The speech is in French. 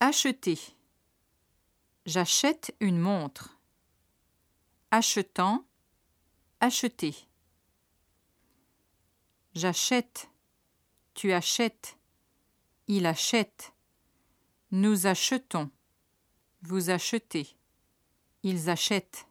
Acheter. J'achète une montre. Achetant, acheter. J'achète, tu achètes, il achète. Nous achetons, vous achetez, ils achètent.